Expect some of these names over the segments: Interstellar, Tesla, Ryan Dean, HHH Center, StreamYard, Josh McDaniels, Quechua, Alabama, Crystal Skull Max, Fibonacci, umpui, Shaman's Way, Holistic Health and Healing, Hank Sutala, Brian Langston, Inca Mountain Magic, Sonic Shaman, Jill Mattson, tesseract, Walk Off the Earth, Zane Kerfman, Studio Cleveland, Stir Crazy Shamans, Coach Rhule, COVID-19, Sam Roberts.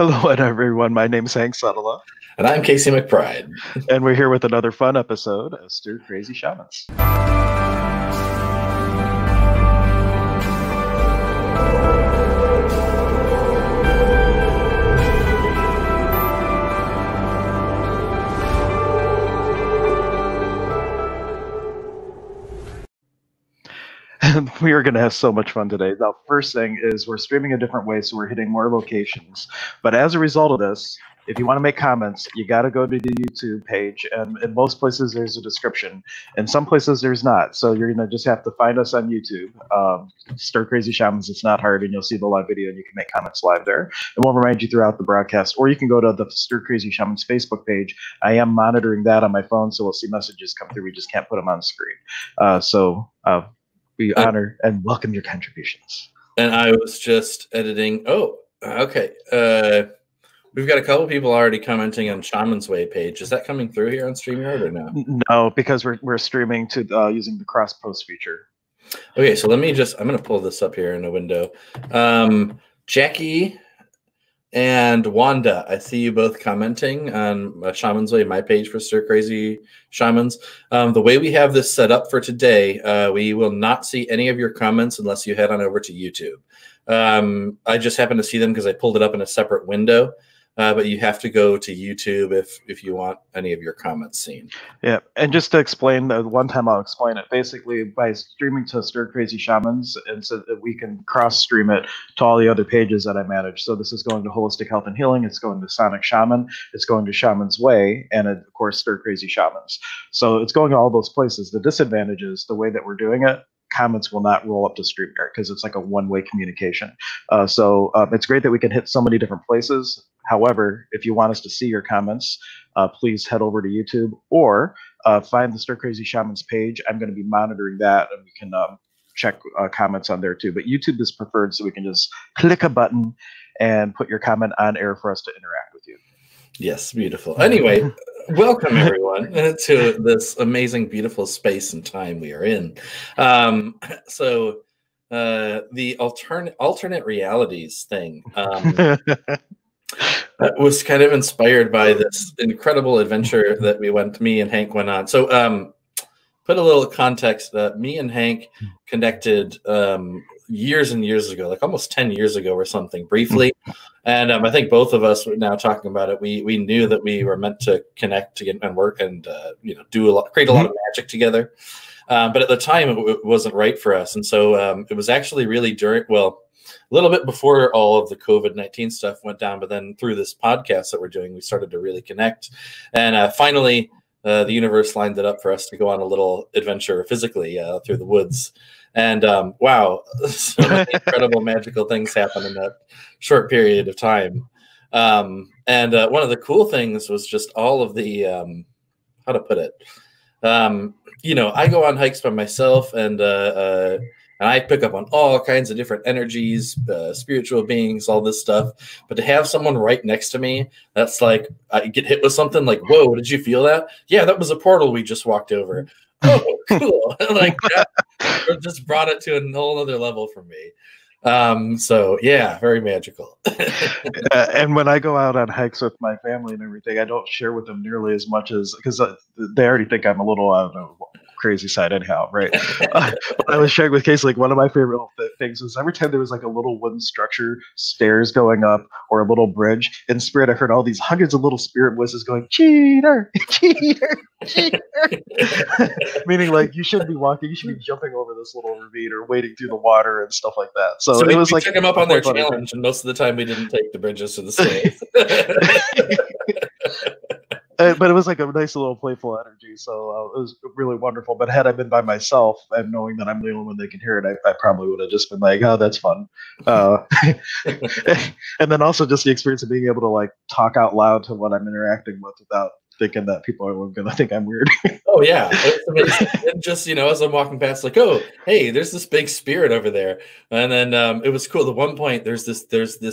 Hello everyone, my name is Hank Sutala. And I'm Casey McBride. And we're here with another fun episode of Stir Crazy Shamans. We are going to have so much fun today. The first thing is we're streaming a different way, so we're hitting more locations. But as a result of this, if you want to make comments, you got to go to the YouTube page. And in most places, there's a description. In some places, there's not. So you're going to just have to find us on YouTube. Stir Crazy Shamans. It's not hard, and you'll see the live video, and you can make comments live there. And we'll remind you throughout the broadcast. Or you can go to the Stir Crazy Shamans Facebook page. I am monitoring that on my phone, so we'll see messages come through. We just can't put them on screen. We honor and welcome your contributions. And I was just editing. Oh, okay. We've got a couple people already commenting on Shaman's Way page. Is that coming through here on StreamYard or no? No, because we're streaming to using the cross post feature. Okay, so let me I'm going to pull this up here in a window. Jackie and Wanda, I see you both commenting on Shaman's Way, my page for Stir Crazy Shamans. The way we have this set up for today, we will not see any of your comments unless you head on over to YouTube. I just happened to see them because I pulled it up in a separate window. But you have to go to YouTube if you want any of your comments seen. Yeah, and just to explain, the one time I'll explain it. Basically, by streaming to Stir Crazy Shamans, and so that we can cross-stream it to all the other pages that I manage. So this is going to Holistic Health and Healing. It's going to Sonic Shaman. It's going to Shaman's Way, and of course, Stir Crazy Shamans. So it's going to all those places. The disadvantage is the way that we're doing it. Comments will not roll up to StreamYard because it's like a one-way communication. It's great that we can hit so many different places. However, if you want us to see your comments, please head over to YouTube or find the Stir Crazy Shamans page. I'm going to be monitoring that, and we can check comments on there too. But YouTube is preferred, so we can just click a button and put your comment on air for us to interact with you. Yes, beautiful. Anyway, welcome everyone to this amazing, beautiful space and time we are in. The alternate realities thing was kind of inspired by this incredible adventure that me and Hank went on. So put a little context that me and Hank connected years and years ago, like almost 10 years ago or something, briefly. And I think both of us were now talking about it. We knew that we were meant to connect and work and create a lot of magic together. But at the time, it wasn't right for us. And so it was actually really a little bit before all of the COVID-19 stuff went down. But then through this podcast that we're doing, we started to really connect. And finally, the universe lined it up for us to go on a little adventure physically through the woods. And wow, so many incredible magical things happen in that short period of time. One of the cool things was just all of the, how to put it, I go on hikes by myself, and I pick up on all kinds of different energies, spiritual beings, all this stuff. But to have someone right next to me, that's like, I get hit with something like, whoa, did you feel that? Yeah, that was a portal we just walked over. Oh, cool. Like that just brought it to a whole other level for me. Yeah, very magical. And when I go out on hikes with my family and everything, I don't share with them nearly as much as, because they already think I'm a little, I don't know, crazy side anyhow, right? But I was sharing with Casey, like one of my favorite things was every time there was like a little wooden structure, stairs going up, or a little bridge, in spirit I heard all these hundreds of little spirit voices going, cheater, cheater, cheater. Meaning like you shouldn't be walking, you should be jumping over this little ravine or wading through the water and stuff like that. So it was like we took them up on their challenge, and most of the time we didn't take the bridges to the stairs. But it was like a nice little playful energy, so it was really wonderful. But had I been by myself and knowing that I'm the only one that can hear it, I probably would have just been like, oh, that's fun. And then also just the experience of being able to like talk out loud to what I'm interacting with without thinking that people are going to think I'm weird. Oh, yeah. It just, as I'm walking past, like, oh, hey, there's this big spirit over there. And then it was cool. At one point, there's this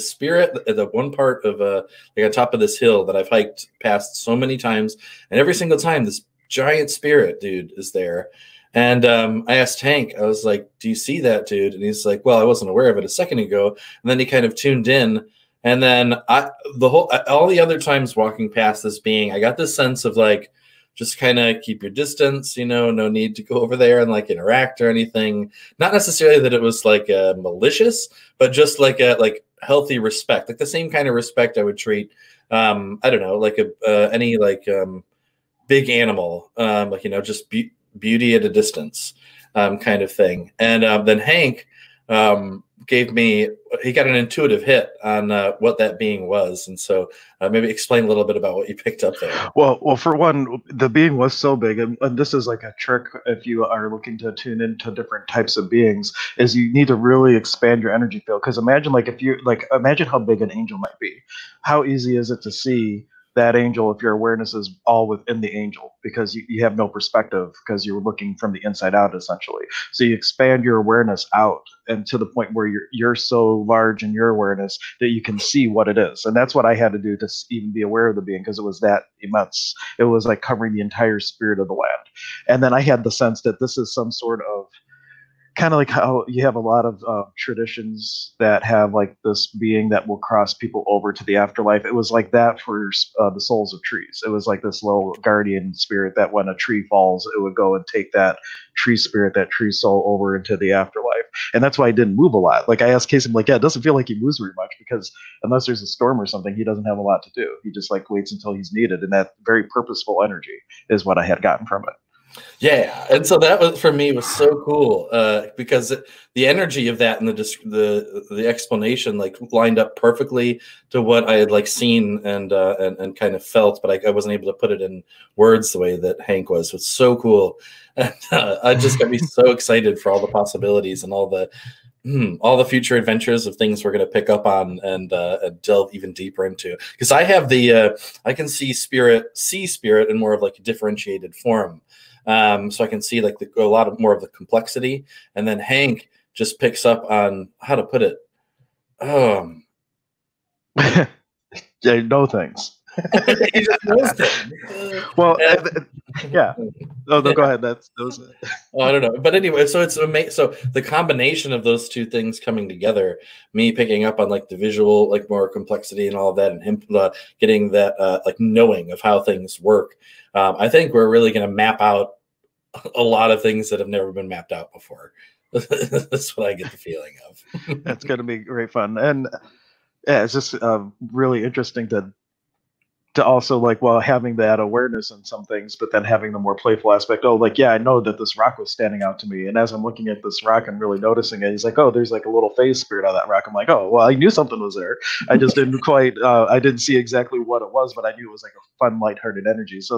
spirit at the one part of on top of this hill that I've hiked past so many times. And every single time, this giant spirit dude is there. And I asked Hank, I was like, do you see that dude? And he's like, well, I wasn't aware of it a second ago. And then he kind of tuned in. And then all the other times walking past this being, I got this sense of like, just kind of keep your distance, you know, no need to go over there and like interact or anything. Not necessarily that it was like malicious, but just like a healthy respect, like the same kind of respect I would treat, I don't know, like any like big animal, like, you know, just beauty at a distance kind of thing. And then Hank gave me, he got an intuitive hit on what that being was. And so maybe explain a little bit about what you picked up there. Well, for one, the being was so big, and this is like a trick if you are looking to tune into different types of beings, is you need to really expand your energy field. Because imagine like if you, like imagine how big an angel might be. How easy is it to see that angel if your awareness is all within the angel, because you have no perspective because you're looking from the inside out essentially. So you expand your awareness out and to the point where you're so large in your awareness that you can see what it is. And that's what I had to do to even be aware of the being, because it was that immense. It was like covering the entire spirit of the land. And then I had the sense that this is some sort of kind of like how you have a lot of traditions that have like this being that will cross people over to the afterlife. It was like that for the souls of trees. It was like this little guardian spirit that when a tree falls, it would go and take that tree spirit, that tree soul over into the afterlife. And that's why I didn't move a lot. Like I asked Casey, I'm like, yeah, it doesn't feel like he moves very much because unless there's a storm or something, he doesn't have a lot to do. He just like waits until he's needed. And that very purposeful energy is what I had gotten from it. Yeah, and so that was, for me, was so cool because the energy of that and the explanation like lined up perfectly to what I had like seen and kind of felt, but I wasn't able to put it in words the way that Hank was. So it's so cool, and I just got me so excited for all the possibilities and all the future adventures of things we're going to pick up on and delve even deeper into. Because I have I can see spirit in more of like a differentiated form. So I can see like a lot of more of the complexity, and then Hank just picks up on how to put it. They know things. He just knows things. Well, yeah. Oh, no, go ahead. That was it. I don't know, but anyway, so it's amazing. So the combination of those two things coming together, me picking up on like the visual, like more complexity and all of that, and him getting that like knowing of how things work. I think we're really going to map out a lot of things that have never been mapped out before. That's what I get the feeling of. That's going to be great fun, and yeah, it's just really interesting to also like, well, having that awareness in some things, but then having the more playful aspect. Oh, like, yeah, I know that this rock was standing out to me. And as I'm looking at this rock and really noticing it, he's like, oh, there's like a little face spirit on that rock. I'm like, oh, well, I knew something was there. I just didn't quite, I didn't see exactly what it was, but I knew it was like a fun, lighthearted energy. So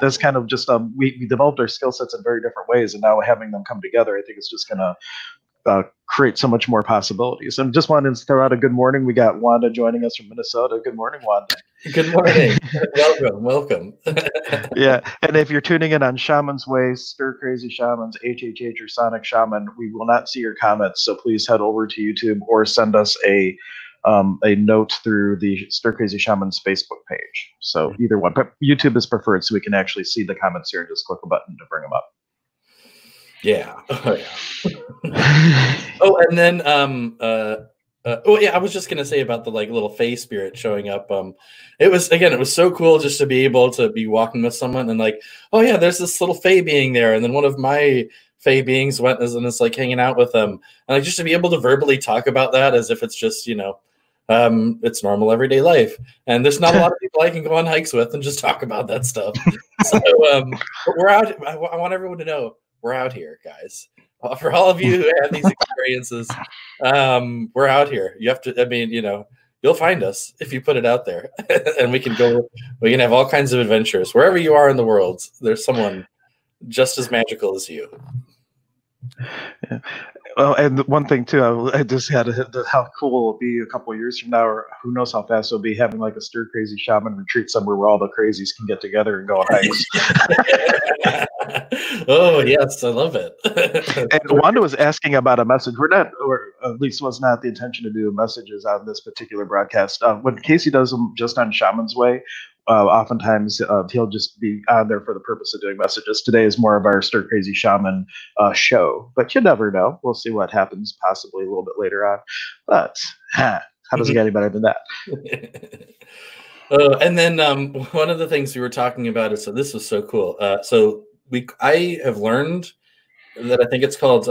that's kind of just, we developed our skill sets in very different ways. And now having them come together, I think it's just going to create so much more possibilities. And just wanted to throw out a good morning. We got Wanda joining us from Minnesota. Good morning, Wanda. Good morning. Welcome. Yeah. And if you're tuning in on Shaman's Way, Stir Crazy Shamans, HHH, or Sonic Shaman, we will not see your comments. So please head over to YouTube or send us a note through the Stir Crazy Shaman's Facebook page. So either one, but YouTube is preferred so we can actually see the comments here and just click a button to bring them up. Yeah. Oh, yeah. Oh, and then, oh yeah, I was just gonna say about the like little face spirit showing up. It was so cool just to be able to be walking with someone and like, oh yeah, there's this little fae being there, and then one of my fae beings went and it's like hanging out with them, and like just to be able to verbally talk about that as if it's just, you know, it's normal everyday life, and there's not a lot of people I can go on hikes with and just talk about that stuff. So we're out. I want everyone to know we're out here, guys. For all of you who have these experiences, we're out here. You have to, I mean, you know, you'll find us if you put it out there. And we can have all kinds of adventures. Wherever you are in the world, there's someone just as magical as you. Yeah. Well, and one thing too, I just had how cool it'll be a couple of years from now, or who knows how fast it'll be, having like a Stir Crazy Shaman retreat somewhere where all the crazies can get together and go on hikes. Oh yes, I love it. And Wanda was asking about a message. We're not, or at least was not the intention to do messages on this particular broadcast. When Casey does them just on Shaman's Way, oftentimes he'll just be on there for the purpose of doing messages. Today is more of our Stir Crazy Shaman show, but you never know. We'll see what happens, possibly a little bit later on. But How does it get any better than that? And then one of the things we were talking about is, so this was so cool. I have learned that I think it's called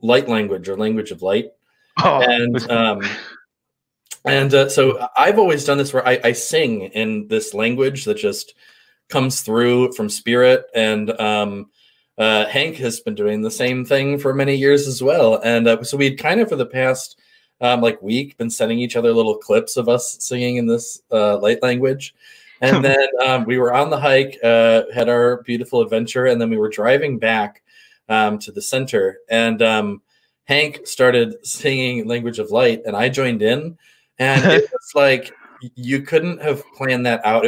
light language or language of light. Oh. And so I've always done this where I sing in this language that just comes through from spirit. And Hank has been doing the same thing for many years as well. And so we'd kind of for the past week been sending each other little clips of us singing in this light language. And then we were on the hike, had our beautiful adventure, and then we were driving back to the center. And Hank started singing Language of Light, and I joined in. And it was like, you couldn't have planned that out.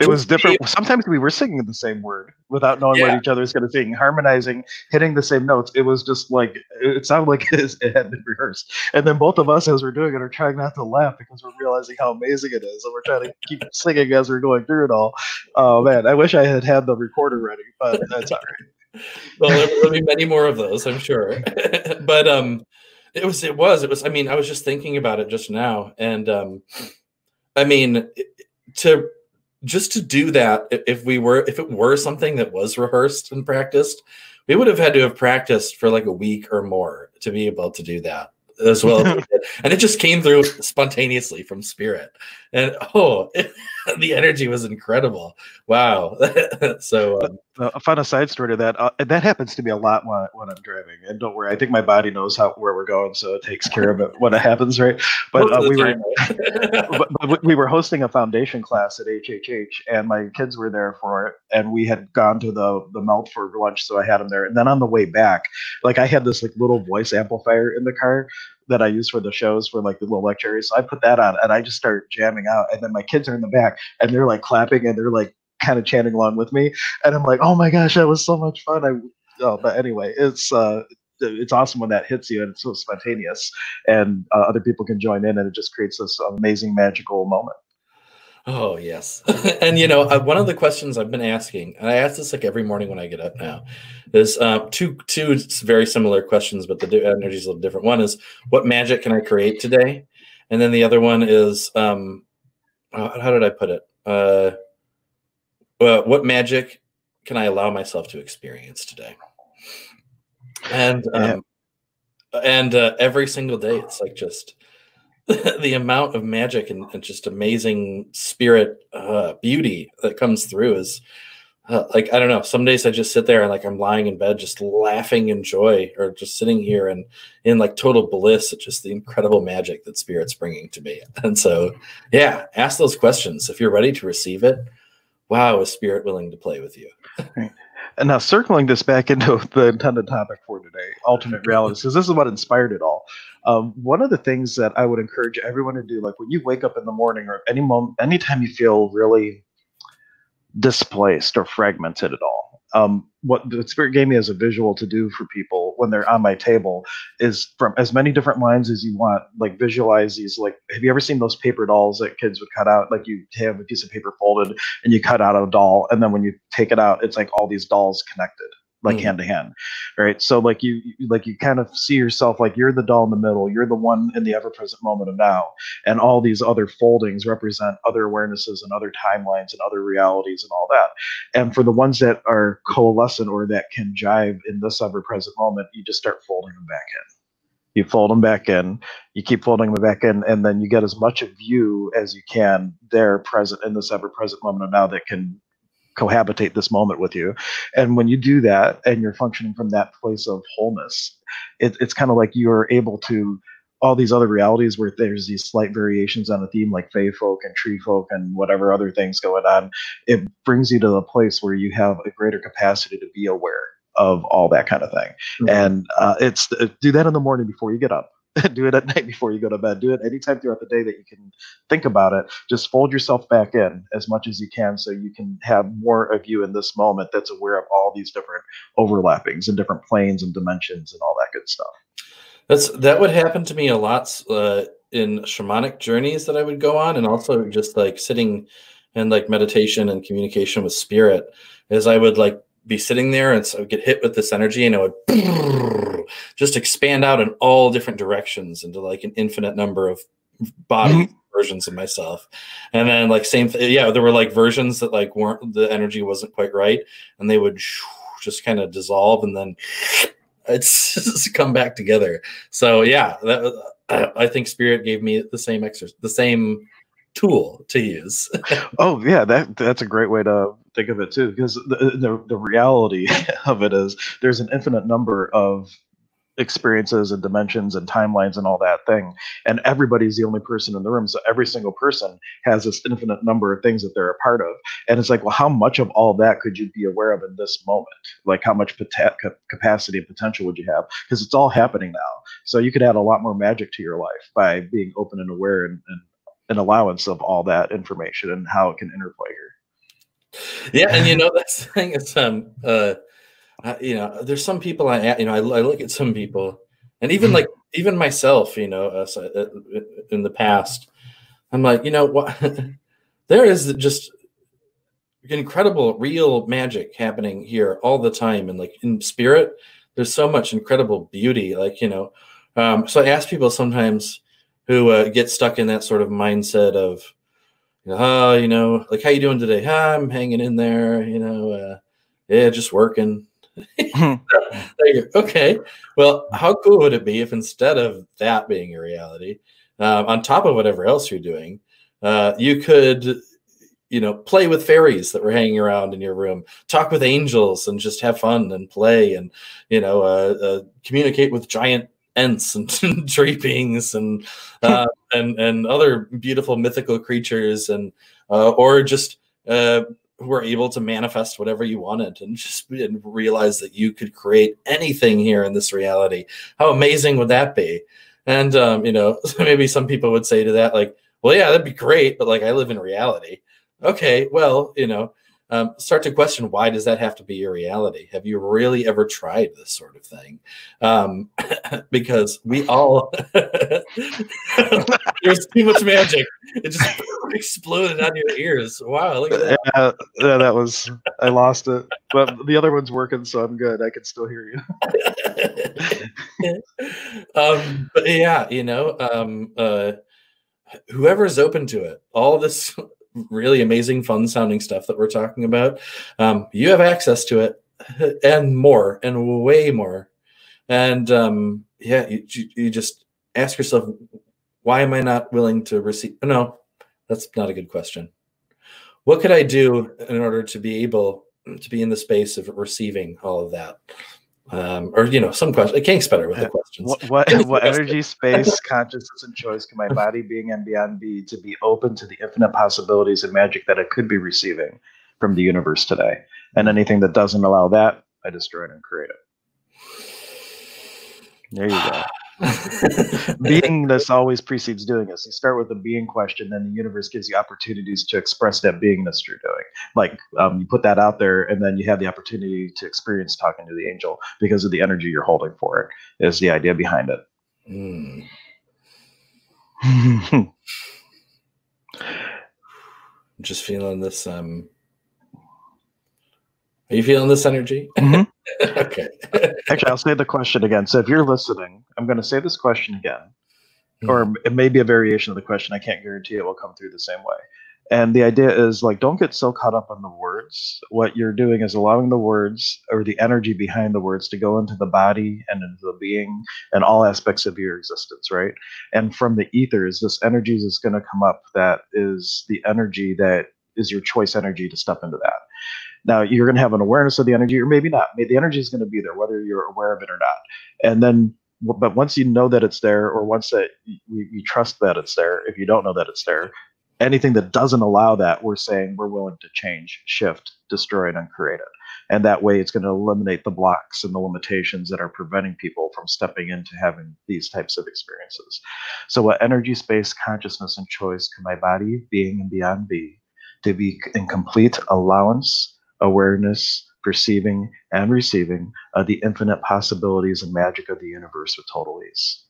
It was different. Sometimes we were singing the same word without knowing what each other was going to sing, harmonizing, hitting the same notes. It was just like, it sounded like it had been rehearsed. And then both of us, as we're doing it, are trying not to laugh because we're realizing how amazing it is. And we're trying to keep singing as we're going through it all. Oh, man, I wish I had the recorder ready, but that's all right. Well, there'll be many more of those, I'm sure. But I was just thinking about it just now. And to do that, if it were something that was rehearsed and practiced, we would have had to have practiced for like a week or more to be able to do that as well. And it just came through spontaneously from spirit. And the energy was incredible. Wow. So a fun aside story to that. That happens to me a lot when I'm driving. And don't worry, I think my body knows where we're going, so it takes care of it when it happens, right? But we were hosting a foundation class at HHH, and my kids were there for it. And we had gone to the melt for lunch, so I had them there. And then on the way back, I had this little voice amplifier in the car that I use for the shows, for the little lectures. So I put that on and I just start jamming out. And then my kids are in the back and they're clapping and they're kind of chanting along with me. And I'm like, oh my gosh, that was so much fun. But anyway, it's awesome when that hits you and it's so spontaneous and other people can join in and it just creates this amazing magical moment. Oh yes. And one of the questions I've been asking, and I ask this every morning when I get up now, is two very similar questions, but the energy is a little different. One is, what magic can I create today? And then the other one is, how did I put it? What magic can I allow myself to experience today? And every single day, it's just the amount of magic and just amazing spirit beauty that comes through is I don't know. Some days I just sit there and I'm lying in bed, just laughing in joy, or just sitting here and in total bliss at just the incredible magic that spirit's bringing to me. And so, yeah, ask those questions. If you're ready to receive it, wow, is spirit willing to play with you? Right. And now circling this back into the intended topic for today, alternate realities, because this is what inspired it all. One of the things that I would encourage everyone to do, when you wake up in the morning or any moment, anytime you feel really displaced or fragmented at all, what the spirit gave me as a visual to do for people when they're on my table is, from as many different lines as you want, visualize these, have you ever seen those paper dolls that kids would cut out? You have a piece of paper folded and you cut out a doll. And then when you take it out, it's all these dolls connected, hand to hand. Right. So you kind of see yourself, you're the doll in the middle, you're the one in the ever present moment of now. And all these other foldings represent other awarenesses and other timelines and other realities and all that. And for the ones that are coalescent or that can jive in this ever present moment, you just start folding them back in. You fold them back in, you keep folding them back in, and then you get as much of you as you can there present in this ever present moment of now that can cohabitate this moment with you. And when you do that and you're functioning from that place of wholeness, it's kind of you're able to, all these other realities where there's these slight variations on a theme, fae folk and tree folk and whatever other things going on, it brings you to the place where you have a greater capacity to be aware of all that kind of thing. Mm-hmm. And do that in the morning before you get up. Do it at night before you go to bed. Do it anytime throughout the day that you can think about it. Just fold yourself back in as much as you can so you can have more of you in this moment that's aware of all these different overlappings and different planes and dimensions and all that good stuff. That would happen to me a lot in shamanic journeys that I would go on, and also just sitting and meditation and communication with spirit, as I would be sitting there, and so I would get hit with this energy, and it would just expand out in all different directions into like an infinite number of body versions of myself. And then like same thing, yeah, there were like versions that like weren't, the energy wasn't quite right, and they would just kind of dissolve, and then it's just come back together. So yeah, that, I think spirit gave me the same tool to use. Oh yeah, that's a great way to think of it too, because the reality of it is there's an infinite number of experiences and dimensions and timelines and all that thing, and everybody's the only person in the room, so every single person has this infinite number of things that they're a part of. And it's like, well, how much of all that could you be aware of in this moment? Like how much capacity and potential would you have, because it's all happening now. So you could add a lot more magic to your life by being open and aware and an allowance of all that information and how it can interplay here. Yeah, and you know, that's the thing is, you know, there's some people I look at some people, and even like even myself, you know, in the past, I'm like, you know what, there is just incredible real magic happening here all the time, and like in spirit, there's so much incredible beauty, like, you know, so I ask people sometimes who get stuck in that sort of mindset of, oh, you know, like, how you doing today? Ah, I'm hanging in there, you know, yeah, just working. Okay, well, how cool would it be if instead of that being a reality, on top of whatever else you're doing, you could, you know, play with fairies that were hanging around in your room, talk with angels and just have fun and play, and, you know, communicate with giant ants and drapings and other beautiful mythical creatures, and or just were able to manifest whatever you wanted, and just realize that you could create anything here in this reality. How amazing would that be? And you know, maybe some people would say to that, like, well, yeah, that'd be great, but like, I live in reality. Okay, well, you know, start to question, why does that have to be your reality? Have you really ever tried this sort of thing? Because we all, there's too much magic. It just exploded out of your ears. Wow, look at that. Yeah, that was, I lost it. But the other one's working, so I'm good. I can still hear you. But yeah, you know, whoever's open to it, all this really amazing, fun sounding stuff that we're talking about, you have access to it, and more, and way more. And yeah, you just ask yourself, why am I not willing to receive? No, that's not a good question. What could I do in order to be able to be in the space of receiving all of that? Or, you know, some question. It gets better with the questions. What energy, space, consciousness, and choice can my body, being, and beyond be to be open to the infinite possibilities and magic that it could be receiving from the universe today? And anything that doesn't allow that, I destroy it and create it. There you go. Beingness always precedes doingness. You start with the being question, then the universe gives you opportunities to express that beingness through doing. Like, you put that out there, and then you have the opportunity to experience talking to the angel because of the energy you're holding for it, is the idea behind it. I'm just feeling this. Are you feeling this energy? Okay. Actually, I'll say the question again. So if you're listening, I'm going to say this question again, or it may be a variation of the question. I can't guarantee it will come through the same way. And the idea is, like, don't get so caught up on the words. What you're doing is allowing the words, or the energy behind the words, to go into the body and into the being and all aspects of your existence, right? And from the ethers, this energy is going to come up. That is the energy that is your choice energy to step into that. Now, you're going to have an awareness of the energy, or maybe not. Maybe the energy is going to be there, whether you're aware of it or not. And then, but once you know that it's there, or once that you trust that it's there, if you don't know that it's there, anything that doesn't allow that, we're saying we're willing to change, shift, destroy, and uncreate it. And that way, it's going to eliminate the blocks and the limitations that are preventing people from stepping into having these types of experiences. So what energy, space, consciousness, and choice can my body, being, and beyond be to be in complete allowance, awareness, perceiving, and receiving of the infinite possibilities and magic of the universe with total ease.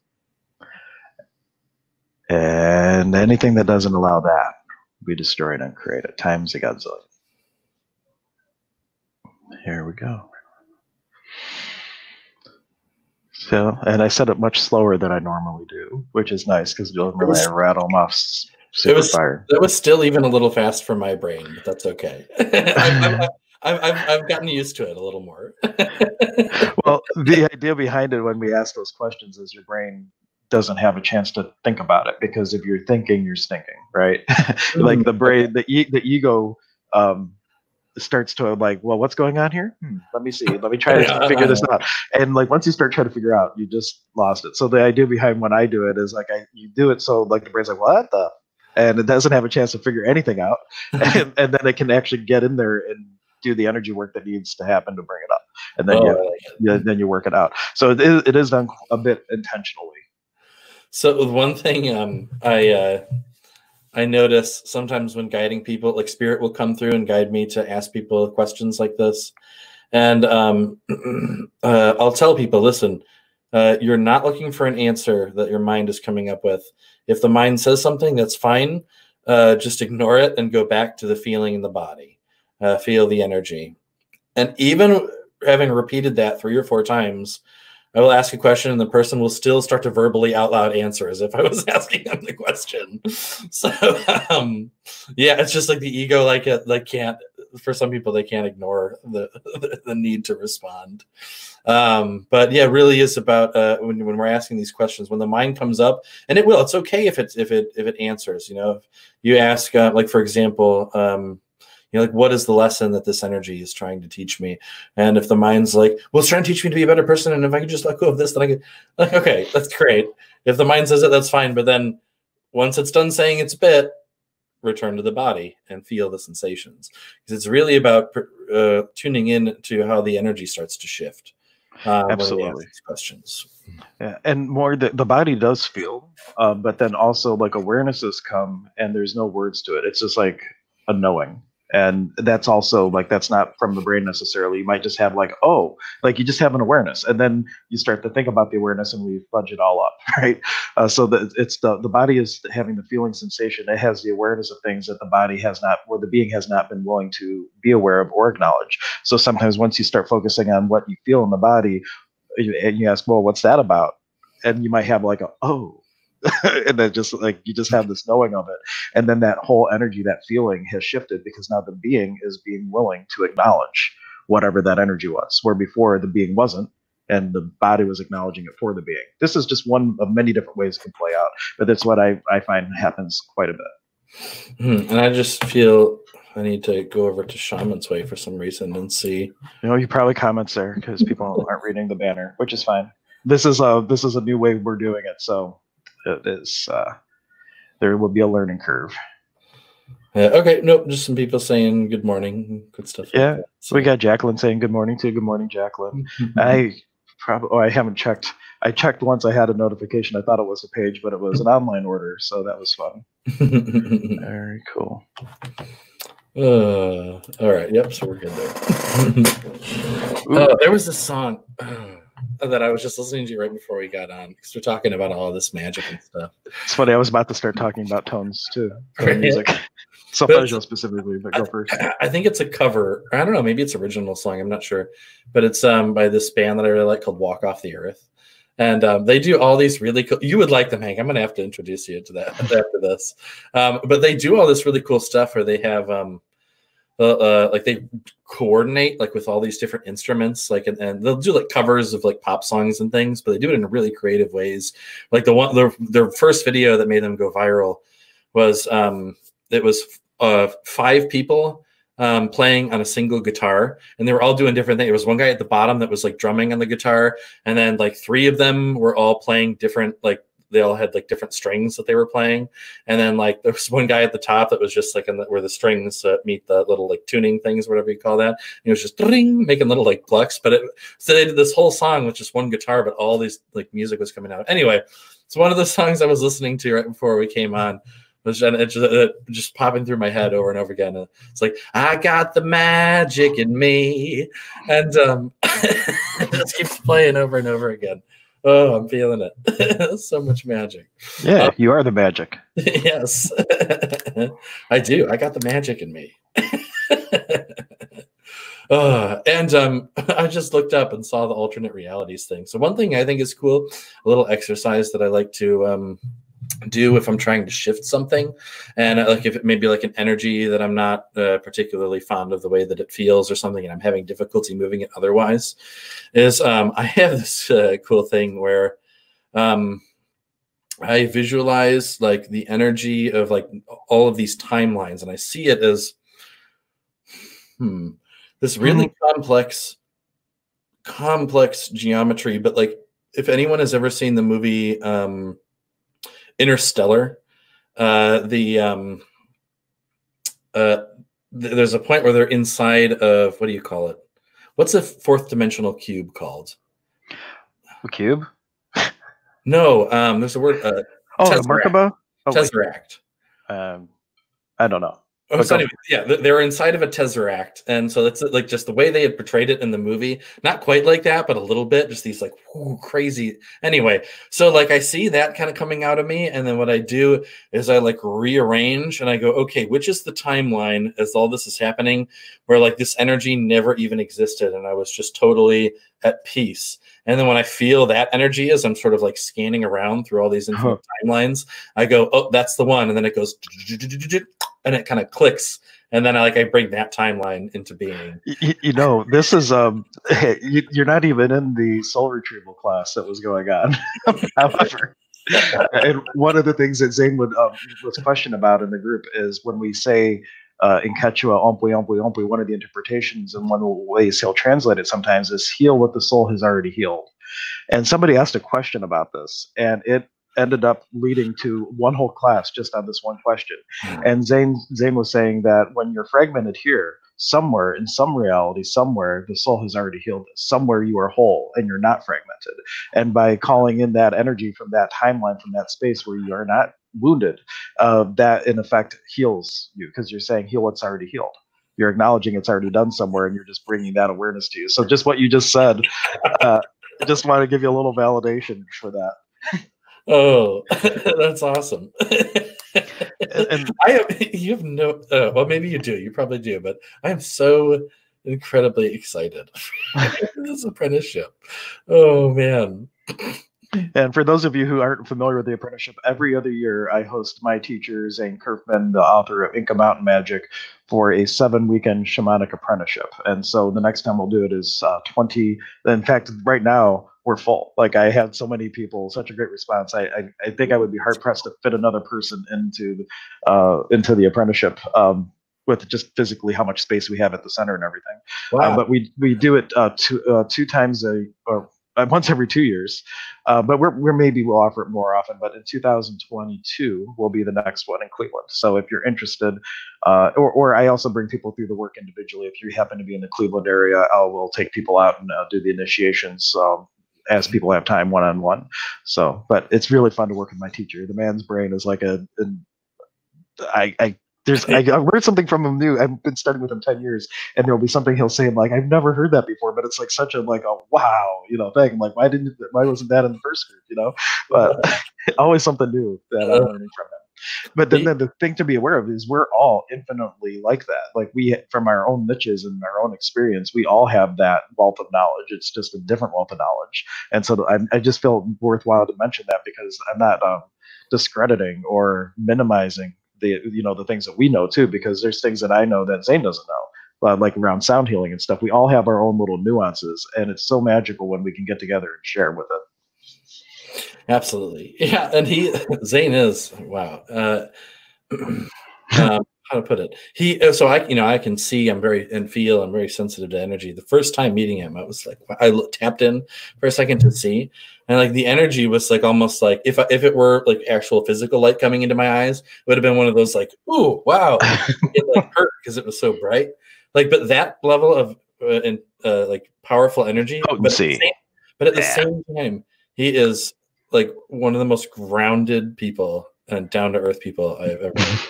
And anything that doesn't allow that, we destroy it and create it times a godzillion. Here we go. So, and I said it much slower than I normally do, which is nice because it doesn't really rattle them off super fire. That was still even a little fast for my brain, but that's okay. I've gotten used to it a little more. Well, the idea behind it when we ask those questions is your brain doesn't have a chance to think about it, because if you're thinking, you're stinking, right? Like the brain, the ego starts to like, well, what's going on here? Let me see. Let me try to figure this out. And like once you start trying to figure out, you just lost it. So the idea behind when I do it is like you do it so like the brain's like, what the? And it doesn't have a chance to figure anything out. And then it can actually get in there and do the energy work that needs to happen to bring it up. And then you work it out. So it is done a bit intentionally. So one thing I notice sometimes when guiding people, like spirit will come through and guide me to ask people questions like this. And I'll tell people, listen, you're not looking for an answer that your mind is coming up with. If the mind says something, that's fine. Just ignore it and go back to the feeling in the body. Feel the energy. And even having repeated that 3 or 4 times, I will ask a question and the person will still start to verbally out loud answer as if I was asking them the question. So it's just like the ego, like they can't, for some people, they can't ignore the need to respond. But yeah, it really is about when we're asking these questions, when the mind comes up, and it will, it's okay if it answers, you know, if you ask like, for example, you know, like, what is the lesson that this energy is trying to teach me? And if the mind's like, well, it's trying to teach me to be a better person, and if I can just let go of this, then I can, like, okay, that's great. If the mind says it, that's fine. But then once it's done saying its bit, return to the body and feel the sensations. Because it's really about tuning in to how the energy starts to shift. Absolutely. These questions. Yeah, and more the body does feel, but then also like awarenesses come and there's no words to it. It's just like a knowing. And that's also like, that's not from the brain necessarily. You might just have like, oh, like you just have an awareness, and then you start to think about the awareness and we fudge it all up, right? So that it's the body is having the feeling sensation. It has the awareness of things that the body has not, or the being has not been willing to be aware of or acknowledge. So sometimes once you start focusing on what you feel in the body and you ask, well, what's that about? And you might have like a, oh, and then just like you just have this knowing of it, and then that whole energy, that feeling has shifted, because now the being is being willing to acknowledge whatever that energy was, where before the being wasn't, and the body was acknowledging it for the being. This is just one of many different ways it can play out, but that's what I find happens quite a bit. And I just feel I need to go over to Shaman's Way for some reason and see, you know, you probably comments there because people aren't reading the banner, which is fine. This is a new way we're doing it, so it is, there will be a learning curve. Okay, nope, just some people saying good morning, good stuff. Yeah, like that, so. We got Jacqueline saying good morning too. Good morning, Jacqueline. I haven't checked. I checked once. I had a notification. I thought it was a page, but it was an online order, so that was fun. Very cool. All right, yep, so we're good there. There was this song. That I was just listening to right before we got on, because we're talking about all this magic and stuff. It's funny, I was about to start talking about tones too. Right. Music. Solfeggio specifically, but go first. I think it's a cover. I don't know, maybe it's original song, I'm not sure. But it's by this band that I really like called Walk Off the Earth. And they do all these really cool, you would like them, Hank. I'm gonna have to introduce you to that after this. But they do all this really cool stuff where they have like they coordinate like with all these different instruments, like and they'll do like covers of like pop songs and things, but they do it in really creative ways. Like the one, their first video that made them go viral was it was 5 people playing on a single guitar, and they were all doing different things. There was one guy at the bottom that was like drumming on the guitar, and then like 3 of them were all playing different, like they all had like different strings that they were playing. And then like there was one guy at the top that was just like where the strings meet the little like tuning things, whatever you call that. And it was just ding, making little like plucks. But so they did this whole song with just one guitar, but all these like music was coming out. Anyway, so one of the songs I was listening to right before we came on was just popping through my head over and over again. And it's like, I got the magic in me. And it just keeps playing over and over again. Oh, I'm feeling it. So much magic. Yeah, you are the magic. Yes, I do. I got the magic in me. I just looked up and saw the alternate realities thing. So one thing I think is cool, a little exercise that I like to do if I'm trying to shift something, and like if it may be like an energy that I'm not particularly fond of the way that it feels or something, and I'm having difficulty moving it otherwise, is I have this cool thing where I visualize like the energy of like all of these timelines, and I see it as this really complex geometry. But like if anyone has ever seen the movie Interstellar, there's a point where they're inside of, what do you call it? What's a fourth dimensional cube called? A cube? No, there's a word. Merkaba? Oh, tesseract. I don't know. Oh, so anyway, yeah, they're inside of a tesseract, and so that's like just the way they had portrayed it in the movie. Not quite like that, but a little bit. Just these like crazy. Anyway, so like I see that kind of coming out of me, and then what I do is I like rearrange, and I go, okay, which is the timeline as all this is happening, where like this energy never even existed, and I was just totally at peace. And then when I feel that energy as I'm sort of like scanning around through all these infinite timelines, I go, oh, that's the one. And then it goes, and it kind of clicks. And then I bring that timeline into being. You know, this is, you're not even in the soul retrieval class that was going on. However, and one of the things that Zane was questioned about in the group is when we say, in Quechua, umpui, umpui, umpui, one of the interpretations and one of the ways he'll translate it sometimes is heal what the soul has already healed. And somebody asked a question about this, and it ended up leading to one whole class just on this one question. And Zane was saying that when you're fragmented here, somewhere in some reality, somewhere the soul has already healed it. Somewhere you are whole and you're not fragmented. And by calling in that energy from that timeline, from that space where you are not wounded, that in effect heals you, because you're saying heal what's already healed. You're acknowledging it's already done somewhere, and you're just bringing that awareness to you. So just what you just said, just want to give you a little validation for that. Oh, that's awesome. And you have no, well, maybe you do, you probably do, but I'm so incredibly excited for this apprenticeship. Oh man. And for those of you who aren't familiar with the apprenticeship, every other year I host my teacher, Zane Kerfman, the author of Inca Mountain Magic, for a 7-weekend shamanic apprenticeship. And so the next time we'll do it is 20. In fact, right now we're full. Like I had so many people, such a great response. I think I would be hard pressed to fit another person into the apprenticeship. With just physically how much space we have at the center and everything. Wow. But we do it two times once every 2 years, but maybe we'll offer it more often. But in 2022 will be the next one in Cleveland. So if you're interested, or I also bring people through the work individually. If you happen to be in the Cleveland area, I will take people out and do the initiations as people have time, one-on-one. So, but it's really fun to work with my teacher. The man's brain is like I learned something from him new. I've been studying with him 10 years, and there'll be something he'll say, and like, I've never heard that before, but it's like such a wow, you know, thing. I'm like, why wasn't that in the first group, you know? But always something new that I'm learning from him. But then the thing to be aware of is we're all infinitely like that. Like we, from our own niches and our own experience, we all have that wealth of knowledge. It's just a different wealth of knowledge. And so I just feel worthwhile to mention that, because I'm not discrediting or minimizing the things that we know too, because there's things that I know that Zane doesn't know, like around sound healing and stuff. We all have our own little nuances, and it's so magical when we can get together and share with it. Absolutely. Yeah. And Zane is, wow. How to put it? I can see, I'm very sensitive to energy. The first time meeting him, I was like, I tapped in for a second to see, and like the energy was like almost like if it were like actual physical light coming into my eyes, it would have been one of those like, ooh, wow, it like hurt because it was so bright. Like, but that level of like powerful energy, but at the same time, he is like one of the most grounded people and down to earth people I've ever met.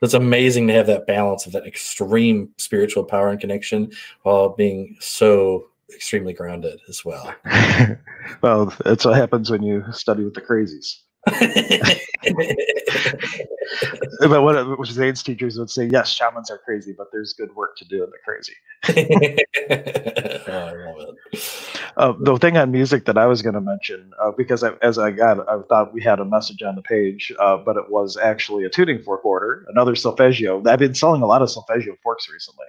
It's amazing to have that balance of that extreme spiritual power and connection while being so extremely grounded as well. Well, that's what happens when you study with the crazies. But what Zane's teachers would say, yes, shamans are crazy, but there's good work to do in the crazy. Oh, I love it. The thing on music that I was going to mention, because I thought we had a message on the page, but it was actually a tuning fork order, another solfeggio. I've been selling a lot of solfeggio forks recently.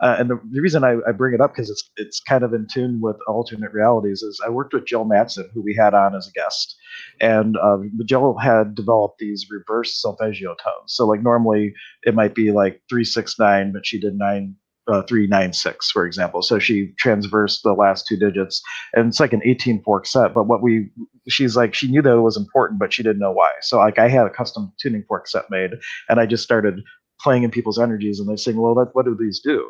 And the reason I bring it up, because it's kind of in tune with alternate realities, is I worked with Jill Mattson, who we had on as a guest. And Jill had developed these reverse solfeggio tones. So like normally it might be like 3 6 9, but she did 9 3 9 6, for example. So she transversed the last two digits, and it's like an 18 fork set. But she's like, she knew that it was important, but she didn't know why. So like I had a custom tuning fork set made, and I just started playing in people's energies, and they're saying, well, what do these do?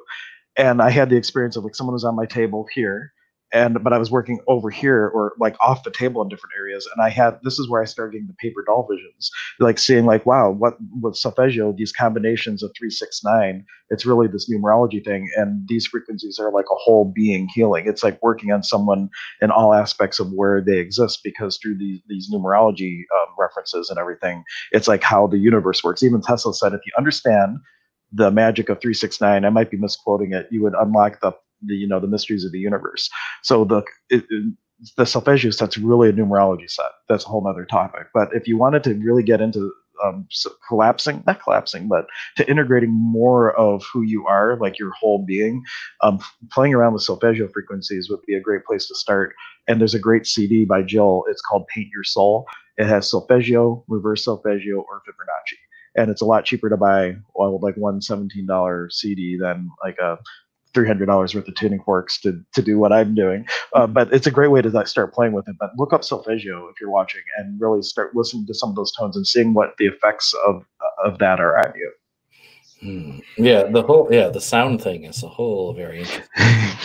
And I had the experience of like someone was on my table here. But I was working over here, or like off the table in different areas, and this is where I started getting the paper doll visions, like seeing like, wow, with solfeggio, these combinations of 3 6 9, it's really this numerology thing, and these frequencies are like a whole being healing. It's like working on someone in all aspects of where they exist, because through these numerology references and everything, it's like how the universe works. Even Tesla said, if you understand the magic of 3 6 9, I might be misquoting it, you would unlock the mysteries of the universe. So the solfeggio set's really a numerology set. That's a whole other topic. But if you wanted to really get into to integrating more of who you are, like your whole being, playing around with solfeggio frequencies would be a great place to start. And there's a great CD by Jill. It's called Paint Your Soul. It has solfeggio, reverse solfeggio, or Fibonacci. And it's a lot cheaper to buy like one $17 CD than like a $300 worth of tuning forks to do what I'm doing. But it's a great way to start playing with it. But look up solfeggio if you're watching, and really start listening to some of those tones and seeing what the effects of that are on you. Yeah, the sound thing is a whole very interesting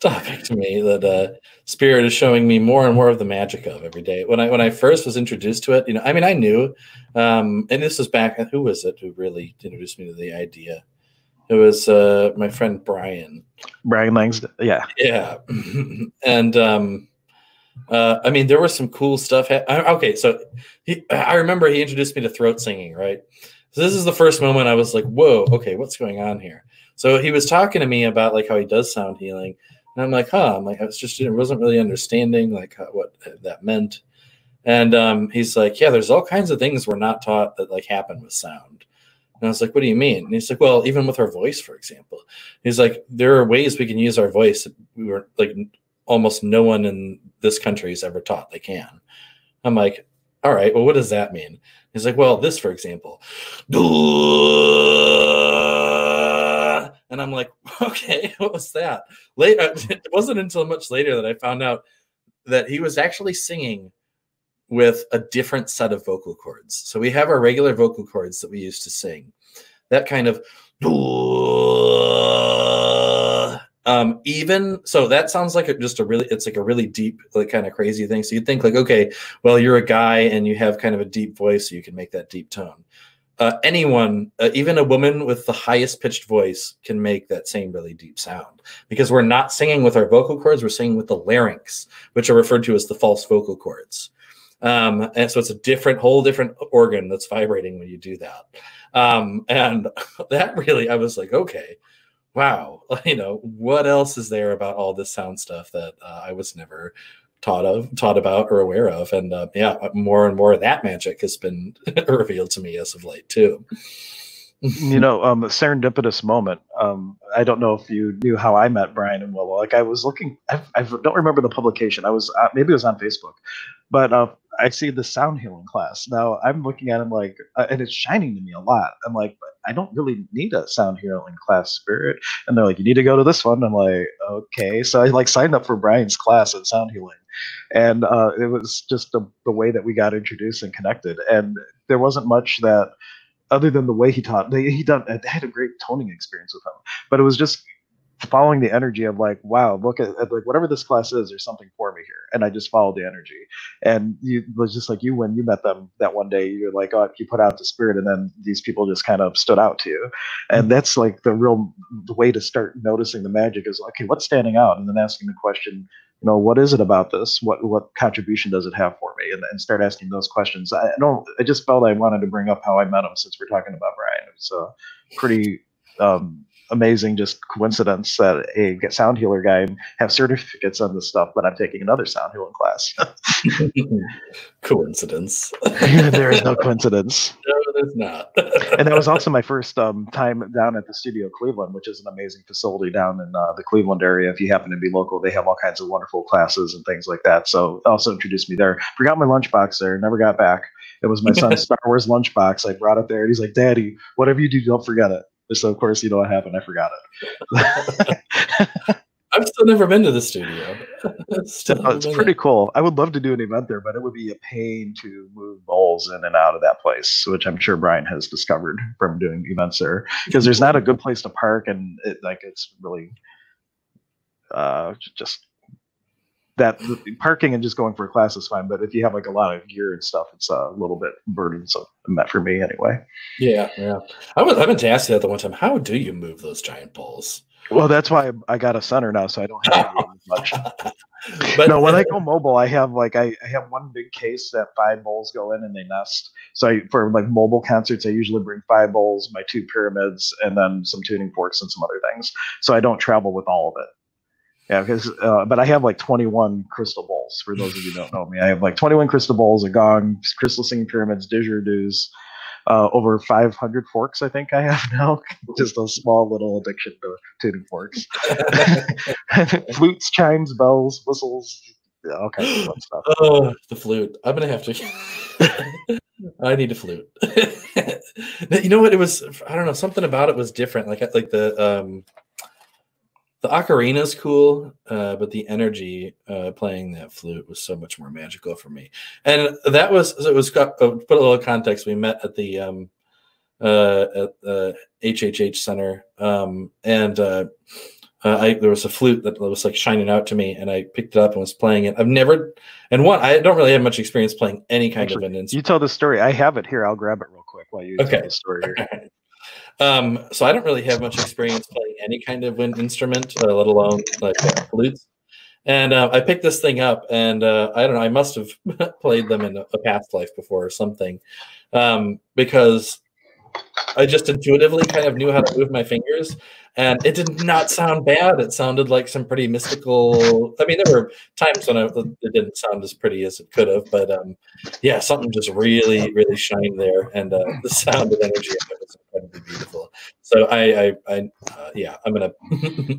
topic to me that Spirit is showing me more and more of the magic of every day. When I first was introduced to it, I mean, I knew, and this was back, who was it who really introduced me to the idea? It was my friend Brian Langston. Yeah. And I mean, there was some cool stuff. Okay, so I remember he introduced me to throat singing, right? So this is the first moment I was like, whoa, okay, what's going on here? So he was talking to me about like how he does sound healing, and I'm like, huh? I'm like, I wasn't really understanding like what that meant. And he's like, yeah, there's all kinds of things we're not taught that like happen with sound. And I was like, what do you mean? And he's like, well, even with our voice, for example. He's like, there are ways we can use our voice that we were like almost no one in this country is ever taught they can. I'm like, all right, well, what does that mean? He's like, well, this, for example. And I'm like, okay, what was that? Later, it wasn't until much later that I found out that he was actually singing with a different set of vocal cords. So we have our regular vocal cords that we used to sing. That kind of, so that sounds like it's like a really deep, like kind of crazy thing. So you'd think like, okay, well, you're a guy and you have kind of a deep voice, so you can make that deep tone. Anyone, even a woman with the highest pitched voice can make that same really deep sound, because we're not singing with our vocal cords, we're singing with the larynx, which are referred to as the false vocal cords. And so it's a whole different organ that's vibrating when you do that. And that really, I was like, okay, wow. What else is there about all this sound stuff that I was never taught about or aware of? And yeah, more and more of that magic has been revealed to me as of late too. A serendipitous moment. I don't know if you knew how I met Brian and Willow. Like I was looking, I don't remember the publication. I was maybe it was on Facebook, but I see the sound healing class. Now I'm looking at him like, and it's shining to me a lot. I'm like, I don't really need a sound healing class, Spirit. And they're like, you need to go to this one. I'm like, okay. So I like signed up for Brian's class at sound healing. And it was just the way that we got introduced and connected. And there wasn't much that, other than the way he taught, I had a great toning experience with him, but it was just following the energy of like, wow, look at like whatever this class is, there's something for me here. And I just followed the energy. And it was just like you, when you met them that one day, you're like, oh, you put out the spirit, and then these people just kind of stood out to you. And that's like the way to start noticing the magic is, okay, what's standing out? And then asking the question, you know, what is it about this? What contribution does it have for me? And start asking those questions. I just felt I wanted to bring up how I met him since we're talking about Brian. It's a pretty amazing just coincidence that a sound healer guy have certificates on this stuff, but I'm taking another sound healing class. Coincidence. There is no coincidence. No, there's not. And that was also my first time down at the Studio Cleveland, which is an amazing facility down in the Cleveland area. If you happen to be local, they have all kinds of wonderful classes and things like that. So also introduced me there. Forgot my lunchbox there, never got back. It was my son's Star Wars lunchbox. I brought it there and he's like, Daddy, whatever you do, don't forget it. So of course, you know what happened. I forgot it. I've still never been to the studio. It's pretty cool. I would love to do an event there, but it would be a pain to move bowls in and out of that place, which I'm sure Brian has discovered from doing events there, because there's not a good place to park, and it's really just that parking and just going for a class is fine. But if you have like a lot of gear and stuff, it's a little bit burdensome for me anyway. Yeah. Yeah. I meant to ask you that the one time, how do you move those giant balls? Well, that's why I got a center now, so I don't have to do as much. But no, when I go mobile, I have like, I have one big case that 5 bowls go in and they nest. So for like mobile concerts, I usually bring 5 bowls, my 2 pyramids, and then some tuning forks and some other things. So I don't travel with all of it. Yeah, because but I have like 21 crystal bowls. For those of you who don't know me, I have like 21 crystal bowls, a gong, crystal singing pyramids, didgeridoos, over 500 forks. I think I have now. Just a small little addiction to tuning forks, flutes, chimes, bells, whistles, all kinds of fun stuff. Oh, the flute! I'm gonna have to. I need a flute. You know what? It was, I don't know, something about it was different. Like the ocarina's cool, but the energy playing that flute was so much more magical for me. And that was, put a little context, we met at the HHH Center, and there was a flute that was like shining out to me, and I picked it up and was playing it. I don't really have much experience playing any kind of an instrument. You tell the story. I have it here. I'll grab it real quick while you tell the story here. So I don't really have much experience playing any kind of wind instrument, let alone like flutes. And I picked this thing up, and I don't know, I must have played them in a past life before or something, because I just intuitively kind of knew how to move my fingers, and it did not sound bad. It sounded like some pretty mystical. I mean, there were times when it didn't sound as pretty as it could have, but yeah, something just really, really shined there, and the sound and energy of it was incredibly beautiful. So I I'm gonna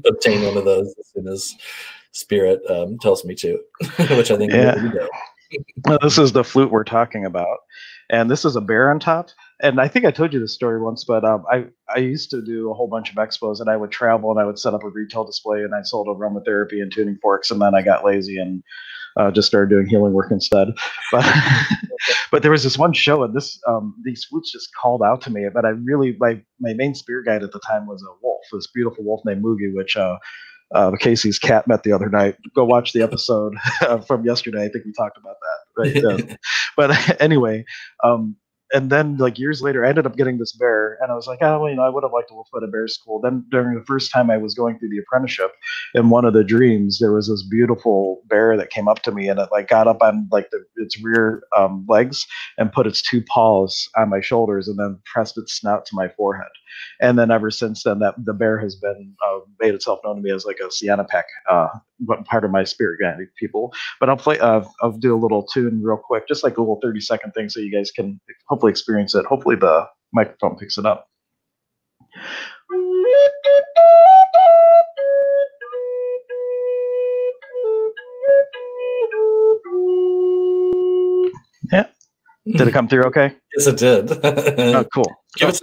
obtain one of those as soon as Spirit tells me to, which I think I'm gonna do. Well, this is the flute we're talking about, and this is a bear on top. And I think I told you this story once, but I used to do a whole bunch of expos, and I would travel, and I would set up a retail display, and I sold aromatherapy and tuning forks, and then I got lazy and just started doing healing work instead. But but there was this one show, and this these flutes just called out to me. But I really, my main spirit guide at the time was a wolf, this beautiful wolf named Moogie, which Casey's cat met the other night. Go watch the episode from yesterday. I think we talked about that. Right? But anyway. And then, like, years later, I ended up getting this bear, and I was like, I would have liked to put a bear school. Then during the first time I was going through the apprenticeship, in one of the dreams, there was this beautiful bear that came up to me, and it like got up on like its rear legs and put its 2 paws on my shoulders and then pressed its snout to my forehead. And then ever since then, the bear has been made itself known to me as like a Sienna Peck, part of my spirit guiding people. But I'll do a little tune real quick, just like a little 30-second thing, so you guys can hopefully experience it. Hopefully the microphone picks it up. Yeah. Did it come through okay? Yes, it did. Oh, cool.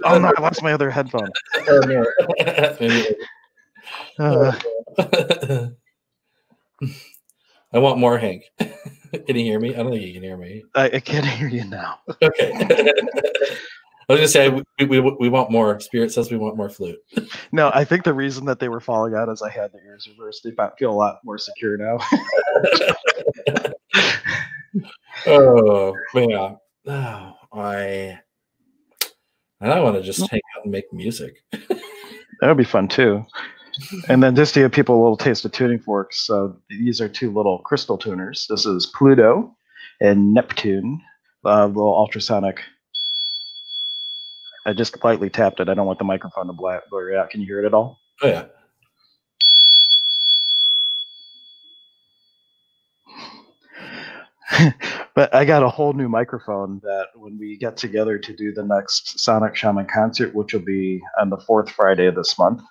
Oh, no, I lost my other headphone. I want more, Hank. Can you hear me? I don't think you can hear me. I can't hear you now. Okay. I was going to say, we want more. Spirit says we want more flute. No, I think the reason that they were falling out is I had the ears reversed. They feel a lot more secure now. Oh, yeah. Oh, I want to just hang out and make music. That would be fun too. And then just to give people a little taste of tuning forks, so these are two little crystal tuners. This is Pluto and Neptune, little ultrasonic. I just lightly tapped it. I don't want the microphone to blur out. Can you hear it at all? Oh, yeah. But I got a whole new microphone that when we get together to do the next Sonic Shaman concert, which will be on the 4th Friday of this month,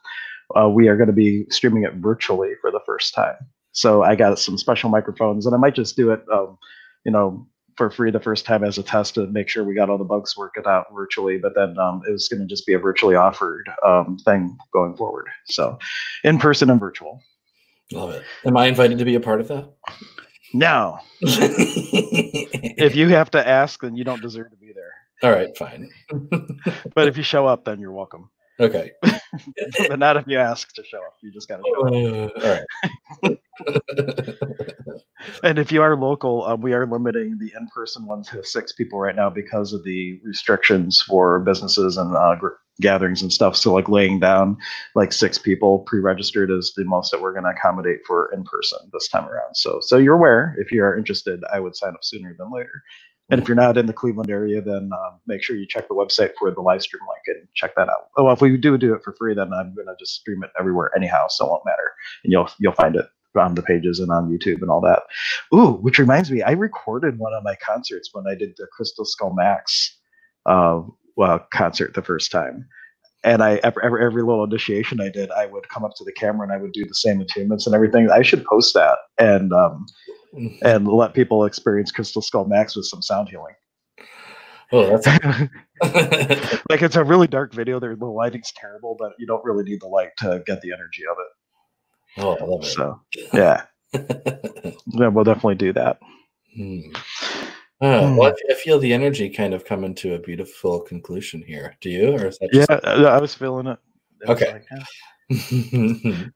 we are going to be streaming it virtually for the first time. So I got some special microphones, and I might just do it, you know, for free the first time as a test to make sure we got all the bugs working out virtually. But then it was going to just be a virtually offered thing going forward. So in person and virtual. Love it. Am I invited to be a part of that? No. If you have to ask, then you don't deserve to be there. All right, fine. But if you show up, then you're welcome. Okay. But not if you ask to show up. You just got to show up. All right. And if you are local, we are limiting the in-person ones to 6 people right now because of the restrictions for businesses and gatherings and stuff. So like laying down like 6 people pre-registered is the most that we're going to accommodate for in-person this time around. So you're aware. If you are interested, I would sign up sooner than later. And if you're not in the Cleveland area, then make sure you check the website for the live stream link and check that out. Oh, well, if we do it for free, then I'm going to just stream it everywhere anyhow, so it won't matter. And you'll find it on the pages and on YouTube and all that. Ooh, which reminds me, I recorded one of my concerts when I did the Crystal Skull Max concert the first time. And every little initiation I did, I would come up to the camera and I would do the same attunements and everything. I should post that and let people experience Crystal Skull Max with some sound healing. Oh, that's like it's a really dark video. The lighting's terrible, but you don't really need the light to get the energy of it. Oh, I love it. So, yeah. Yeah, we'll definitely do that. Hmm. Oh, well, I feel the energy kind of coming to a beautiful conclusion here. Do you? Or is that just I was feeling it. Okay.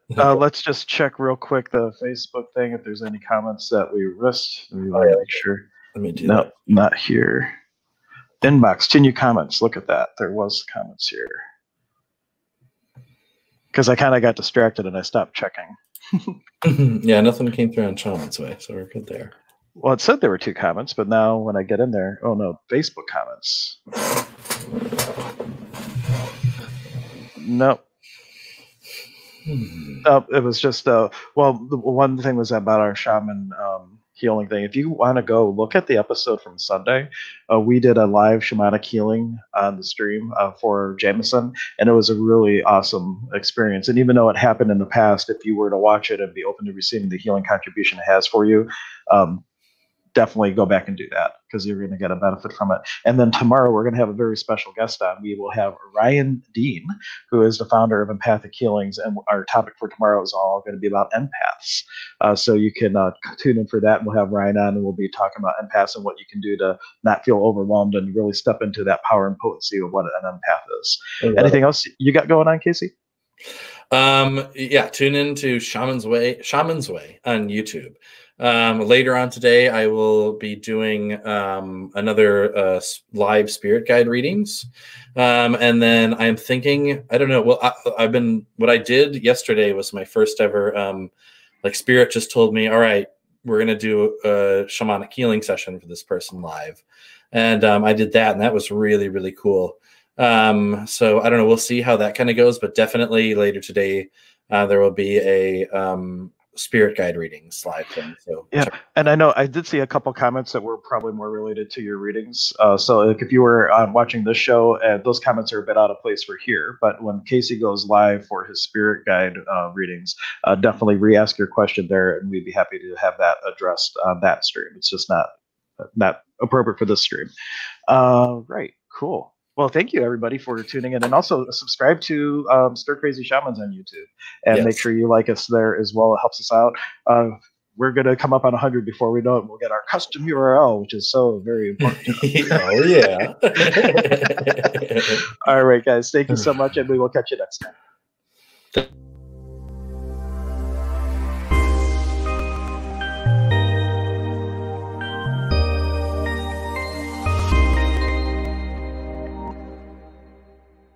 Let's just check real quick the Facebook thing if there's any comments that we missed. We want to make sure. Let me do that. Not here. Inbox, continue comments. Look at that. There was comments here. Because I kind of got distracted and I stopped checking. Yeah, nothing came through on Shaman's Way, so we're good there. Well, it said there were 2 comments, but now when I get in there, oh no, Facebook comments. No. It was just, the one thing was about our shaman healing thing. If you want to go look at the episode from Sunday, we did a live shamanic healing on the stream for Jameson, and it was a really awesome experience. And even though it happened in the past, if you were to watch it and be open to receiving the healing contribution it has for you, definitely go back and do that because you're going to get a benefit from it. And then tomorrow we're going to have a very special guest on. We will have Ryan Dean, who is the founder of Empathic Healings, and our topic for tomorrow is all going to be about empaths. So you can tune in for that, and we'll have Ryan on, and we'll be talking about empaths and what you can do to not feel overwhelmed and really step into that power and potency of what an empath is. Anything else you got going on, Casey? Yeah, tune in to Shaman's Way on YouTube. Later on today, I will be doing another live spirit guide readings. And then I'm thinking, I don't know. Well, what I did yesterday was my first ever, spirit just told me, all right, we're going to do a shamanic healing session for this person live. And I did that, and that was really, really cool. So I don't know. We'll see how that kind of goes, but definitely later today, there will be a, spirit guide readings live thing. So yeah, and I know I did see a couple comments that were probably more related to your readings. So if you were watching this show, those comments are a bit out of place for here. But when Casey goes live for his spirit guide readings, definitely re-ask your question there, and we'd be happy to have that addressed on that stream. It's just not appropriate for this stream. Right. Cool. Well, thank you, everybody, for tuning in. And also subscribe to Stir Crazy Shamans on YouTube. And Make sure you like us there as well. It helps us out. We're going to come up on 100 before we know it. We'll get our custom URL, which is so very important. Oh, yeah. All right, guys. Thank you so much. And we will catch you next time.